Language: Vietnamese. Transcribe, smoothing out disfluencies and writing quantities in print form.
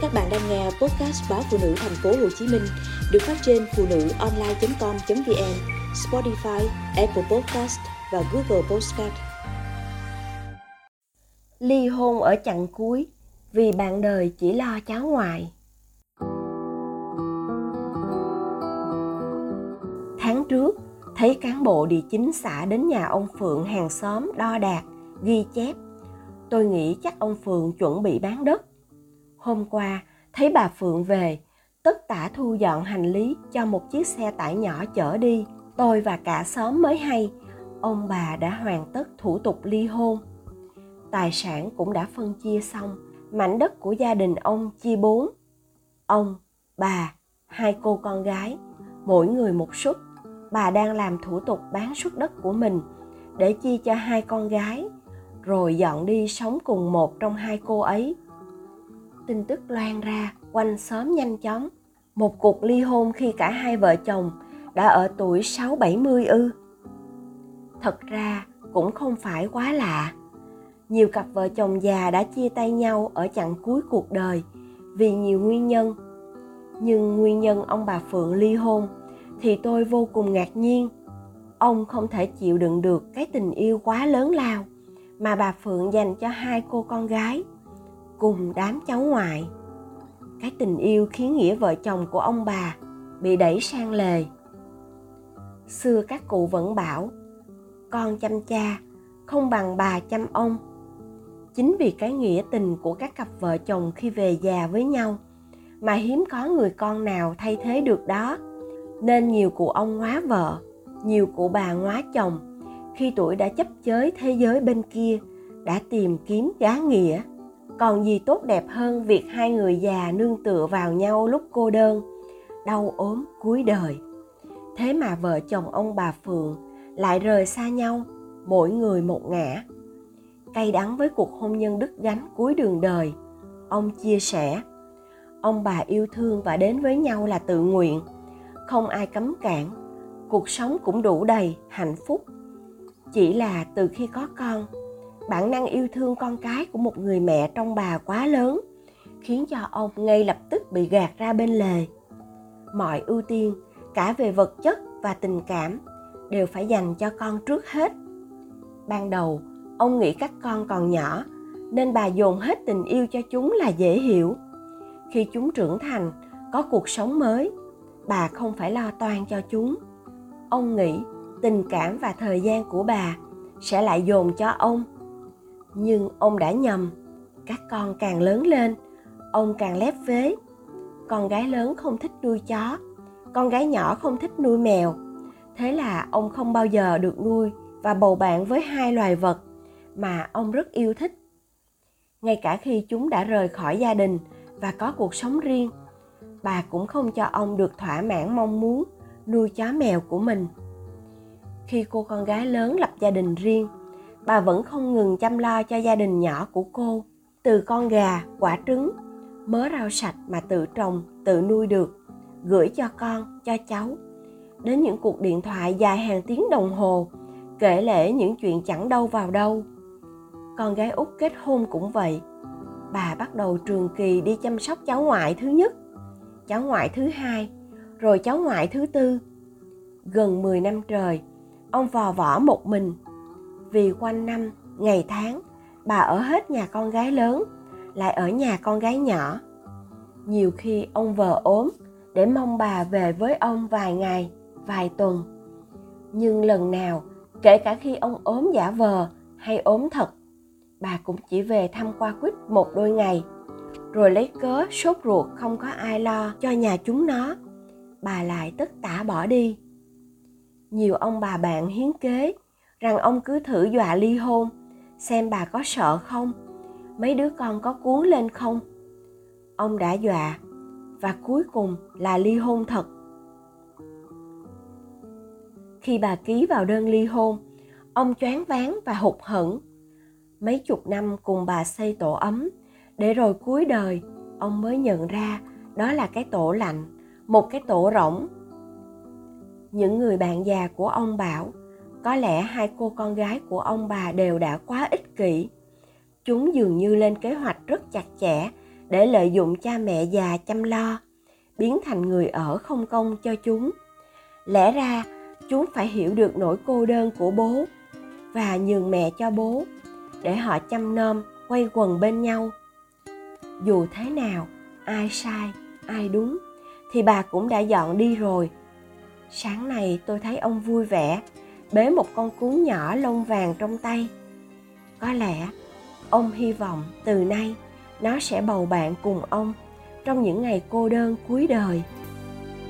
Các bạn đang nghe podcast báo Phụ Nữ Thành phố Hồ Chí Minh được phát trên phunuonline.com.vn, Spotify, Apple Podcast và Google Podcast. Ly hôn ở chặng cuối vì bạn đời chỉ lo cháu ngoại. Tháng trước, thấy cán bộ địa chính xã đến nhà ông Phượng hàng xóm đo đạc, ghi chép. Tôi nghĩ chắc ông Phượng chuẩn bị bán đất. Hôm qua, thấy bà Phượng về, tất tả thu dọn hành lý cho một chiếc xe tải nhỏ chở đi. Tôi và cả xóm mới hay, ông bà đã hoàn tất thủ tục ly hôn. Tài sản cũng đã phân chia xong, mảnh đất của gia đình ông chia 4. Ông, bà, 2 cô con gái, mỗi người một suất. Bà đang làm thủ tục bán suất đất của mình để chia cho 2 con gái, rồi dọn đi sống cùng một trong 2 cô ấy. Tin tức loan ra quanh xóm nhanh chóng. Một cuộc ly hôn khi cả 2 vợ chồng đã ở tuổi 60-70 ư? Thật ra cũng không phải quá lạ. Nhiều cặp vợ chồng già đã chia tay nhau ở chặng cuối cuộc đời vì nhiều nguyên nhân. Nhưng nguyên nhân ông bà Phượng ly hôn thì tôi vô cùng ngạc nhiên. Ông không thể chịu đựng được cái tình yêu quá lớn lao mà bà Phượng dành cho 2 cô con gái cùng đám cháu ngoại. Cái tình yêu khiến nghĩa vợ chồng của ông bà bị đẩy sang lề. Xưa các cụ vẫn bảo, con chăm cha không bằng bà chăm ông. Chính vì cái nghĩa tình của các cặp vợ chồng khi về già với nhau mà hiếm có người con nào thay thế được đó, nên nhiều cụ ông ngoá vợ, nhiều cụ bà ngoá chồng, khi tuổi đã chấp chới thế giới bên kia, đã tìm kiếm gá nghĩa. Còn gì tốt đẹp hơn việc 2 người già nương tựa vào nhau lúc cô đơn, đau ốm cuối đời. Thế mà vợ chồng ông bà Phượng lại rời xa nhau, mỗi người một ngả. Cay đắng với cuộc hôn nhân đứt gánh cuối đường đời, ông chia sẻ, ông bà yêu thương và đến với nhau là tự nguyện, không ai cấm cản, cuộc sống cũng đủ đầy, hạnh phúc. Chỉ là từ khi có con, bản năng yêu thương con cái của một người mẹ trong bà quá lớn, khiến cho ông ngay lập tức bị gạt ra bên lề. Mọi ưu tiên, cả về vật chất và tình cảm, đều phải dành cho con trước hết. Ban đầu, ông nghĩ các con còn nhỏ, nên bà dồn hết tình yêu cho chúng là dễ hiểu. Khi chúng trưởng thành, có cuộc sống mới, bà không phải lo toan cho chúng. Ông nghĩ tình cảm và thời gian của bà sẽ lại dồn cho ông. Nhưng ông đã nhầm. Các con càng lớn lên, ông càng lép vế. Con gái lớn không thích nuôi chó, con gái nhỏ không thích nuôi mèo. Thế là ông không bao giờ được nuôi và bầu bạn với 2 loài vật mà ông rất yêu thích. Ngay cả khi chúng đã rời khỏi gia đình và có cuộc sống riêng, bà cũng không cho ông được thỏa mãn mong muốn nuôi chó mèo của mình. Khi cô con gái lớn lập gia đình riêng, bà vẫn không ngừng chăm lo cho gia đình nhỏ của cô. Từ con gà, quả trứng, mớ rau sạch mà tự trồng, tự nuôi được, gửi cho con, cho cháu, đến những cuộc điện thoại dài hàng tiếng đồng hồ, kể lể những chuyện chẳng đâu vào đâu. Con gái út kết hôn cũng vậy. Bà bắt đầu trường kỳ đi chăm sóc cháu ngoại thứ nhất, cháu ngoại thứ 2, rồi cháu ngoại thứ 4. Gần 10 năm trời, ông vò võ một mình. Vì quanh năm, ngày tháng, bà ở hết nhà con gái lớn, lại ở nhà con gái nhỏ. Nhiều khi ông vợ ốm để mong bà về với ông vài ngày, vài tuần. Nhưng lần nào, kể cả khi ông ốm giả vờ hay ốm thật, bà cũng chỉ về thăm qua quýt một đôi ngày, rồi lấy cớ sốt ruột không có ai lo cho nhà chúng nó, bà lại tất tả bỏ đi. Nhiều ông bà bạn hiến kế rằng ông cứ thử dọa ly hôn, xem bà có sợ không, mấy đứa con có cuốn lên không. Ông đã dọa, và cuối cùng là ly hôn thật. Khi bà ký vào đơn ly hôn, ông choáng váng và hụt hẫng. Mấy chục năm cùng bà xây tổ ấm, để rồi cuối đời, ông mới nhận ra đó là cái tổ lạnh, một cái tổ rỗng. Những người bạn già của ông bảo, có lẽ 2 cô con gái của ông bà đều đã quá ích kỷ. Chúng dường như lên kế hoạch rất chặt chẽ để lợi dụng cha mẹ già chăm lo, biến thành người ở không công cho chúng. Lẽ ra chúng phải hiểu được nỗi cô đơn của bố và nhường mẹ cho bố để họ chăm nom quây quần bên nhau. Dù thế nào, ai sai, ai đúng thì bà cũng đã dọn đi rồi. Sáng nay tôi thấy ông vui vẻ, bế một con cún nhỏ lông vàng trong tay. Có lẽ ông hy vọng từ nay nó sẽ bầu bạn cùng ông trong những ngày cô đơn cuối đời.